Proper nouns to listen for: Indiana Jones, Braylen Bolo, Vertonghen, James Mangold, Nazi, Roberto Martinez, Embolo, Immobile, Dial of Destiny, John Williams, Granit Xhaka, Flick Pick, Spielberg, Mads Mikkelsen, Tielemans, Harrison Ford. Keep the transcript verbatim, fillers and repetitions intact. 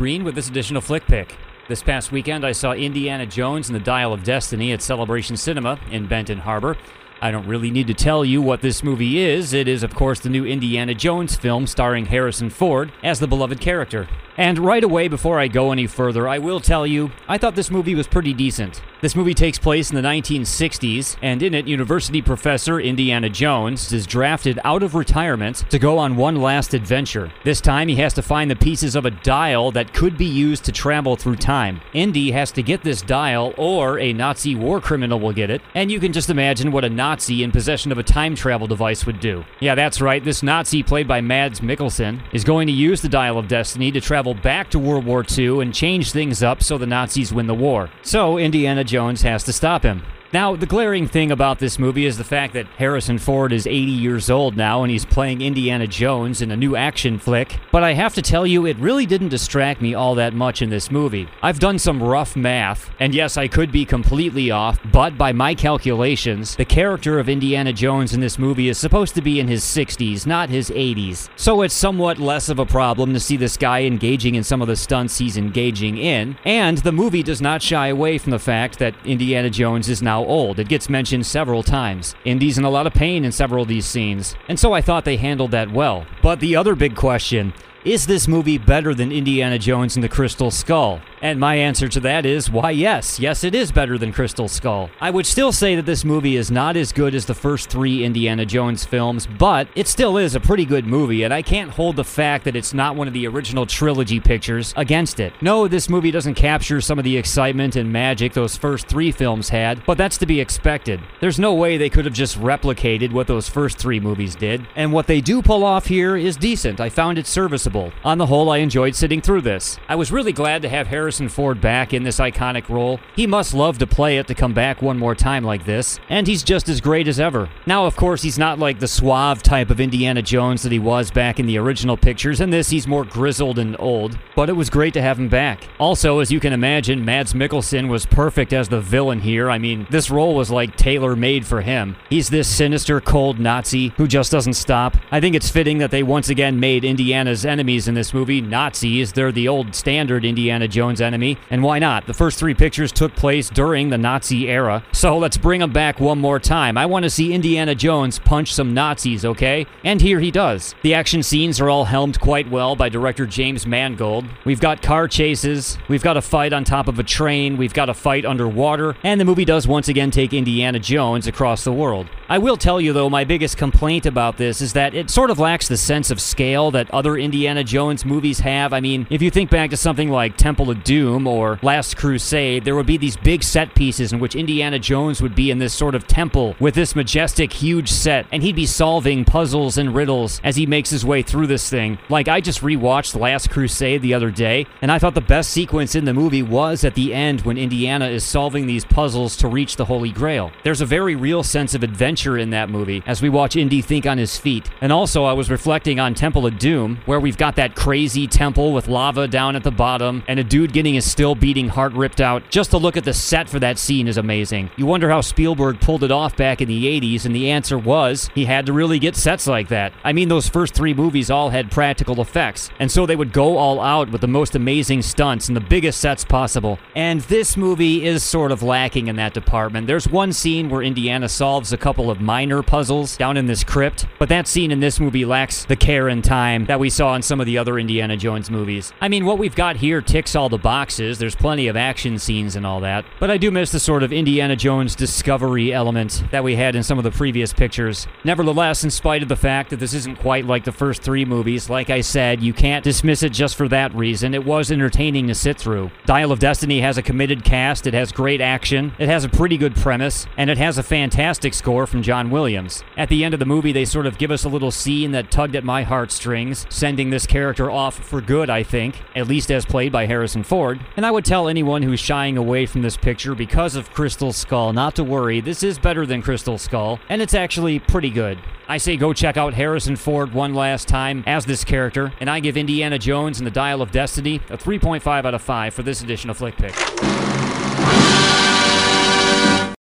Breen with this edition of Flick Pick. This past weekend, I saw Indiana Jones and the Dial of Destiny at Celebration Cinema in Benton Harbor. I don't really need to tell you what this movie is. It is, of course, the new Indiana Jones film starring Harrison Ford as the beloved character. And right away, before I go any further, I will tell you, I thought this movie was pretty decent. This movie takes place in the nineteen sixties, and in it, university professor Indiana Jones is drafted out of retirement to go on one last adventure. This time, he has to find the pieces of a dial that could be used to travel through time. Indy has to get this dial, or a Nazi war criminal will get it, and you can just imagine what a Nazi in possession of a time travel device would do. Yeah, that's right, this Nazi, played by Mads Mikkelsen, is going to use the Dial of Destiny to travel back to World War Two and change things up so the Nazis win the war. So Indiana Jones has to stop him. Now, the glaring thing about this movie is the fact that Harrison Ford is eighty years old now and he's playing Indiana Jones in a new action flick, but I have to tell you, it really didn't distract me all that much in this movie. I've done some rough math, and yes, I could be completely off, but by my calculations, the character of Indiana Jones in this movie is supposed to be in his sixties, not his eighties, so it's somewhat less of a problem to see this guy engaging in some of the stunts he's engaging in, and the movie does not shy away from the fact that Indiana Jones is now old. It gets mentioned several times. Indy's in a lot of pain in several of these scenes, and so I thought they handled that well. But the other big question, is this movie better than Indiana Jones and the Crystal Skull? And my answer to that is, why yes. Yes, it is better than Crystal Skull. I would still say that this movie is not as good as the first three Indiana Jones films, but it still is a pretty good movie, and I can't hold the fact that it's not one of the original trilogy pictures against it. No, this movie doesn't capture some of the excitement and magic those first three films had, but that's to be expected. There's no way they could have just replicated what those first three movies did, and what they do pull off here is decent. I found it serviceable. On the whole, I enjoyed sitting through this. I was really glad to have Harrison Ford back in this iconic role. He must love to play it to come back one more time like this, and he's just as great as ever. Now, of course, he's not like the suave type of Indiana Jones that he was back in the original pictures. In this, he's more grizzled and old, but it was great to have him back. Also, as you can imagine, Mads Mikkelsen was perfect as the villain here. I mean, this role was like tailor-made for him. He's this sinister, cold Nazi who just doesn't stop. I think it's fitting that they once again made Indiana's enemy enemies in this movie Nazis. They're the old standard Indiana Jones enemy, and why not? The first three pictures took place during the Nazi era, so let's bring them back one more time. I want to see Indiana Jones punch some Nazis, okay? And here he does. The action scenes are all helmed quite well by director James Mangold. We've got car chases, we've got a fight on top of a train, we've got a fight underwater, and the movie does once again take Indiana Jones across the world. I will tell you though, my biggest complaint about this is that it sort of lacks the sense of scale that other Indiana Indiana Jones movies have. I mean, if you think back to something like Temple of Doom or Last Crusade, there would be these big set pieces in which Indiana Jones would be in this sort of temple with this majestic, huge set, and he'd be solving puzzles and riddles as he makes his way through this thing. Like, I just rewatched Last Crusade the other day, and I thought the best sequence in the movie was at the end when Indiana is solving these puzzles to reach the Holy Grail. There's a very real sense of adventure in that movie as we watch Indy think on his feet. And also, I was reflecting on Temple of Doom, where we've got that crazy temple with lava down at the bottom and a dude getting his still beating heart ripped out. Just to look at the set for that scene is amazing. You wonder how Spielberg pulled it off back in the eighties, and the answer was he had to really get sets like that. I mean, those first three movies all had practical effects, and so they would go all out with the most amazing stunts and the biggest sets possible. And this movie is sort of lacking in that department. There's one scene where Indiana solves a couple of minor puzzles down in this crypt, but that scene in this movie lacks the care and time that we saw in some of the other Indiana Jones movies. I mean, what we've got here ticks all the boxes. There's plenty of action scenes and all that, but I do miss the sort of Indiana Jones discovery element that we had in some of the previous pictures. Nevertheless, in spite of the fact that this isn't quite like the first three movies, like I said, you can't dismiss it just for that reason. It was entertaining to sit through. Dial of Destiny has a committed cast, it has great action, it has a pretty good premise, and it has a fantastic score from John Williams. At the end of the movie, they sort of give us a little scene that tugged at my heartstrings, sending this character off for good, I think, at least as played by Harrison Ford. And I would tell anyone who's shying away from this picture because of Crystal Skull not to worry. This is better than Crystal Skull, and it's actually pretty good. I say go check out Harrison Ford one last time as this character, and I give Indiana Jones and the Dial of Destiny a three point five out of five for this edition of Flick Pick.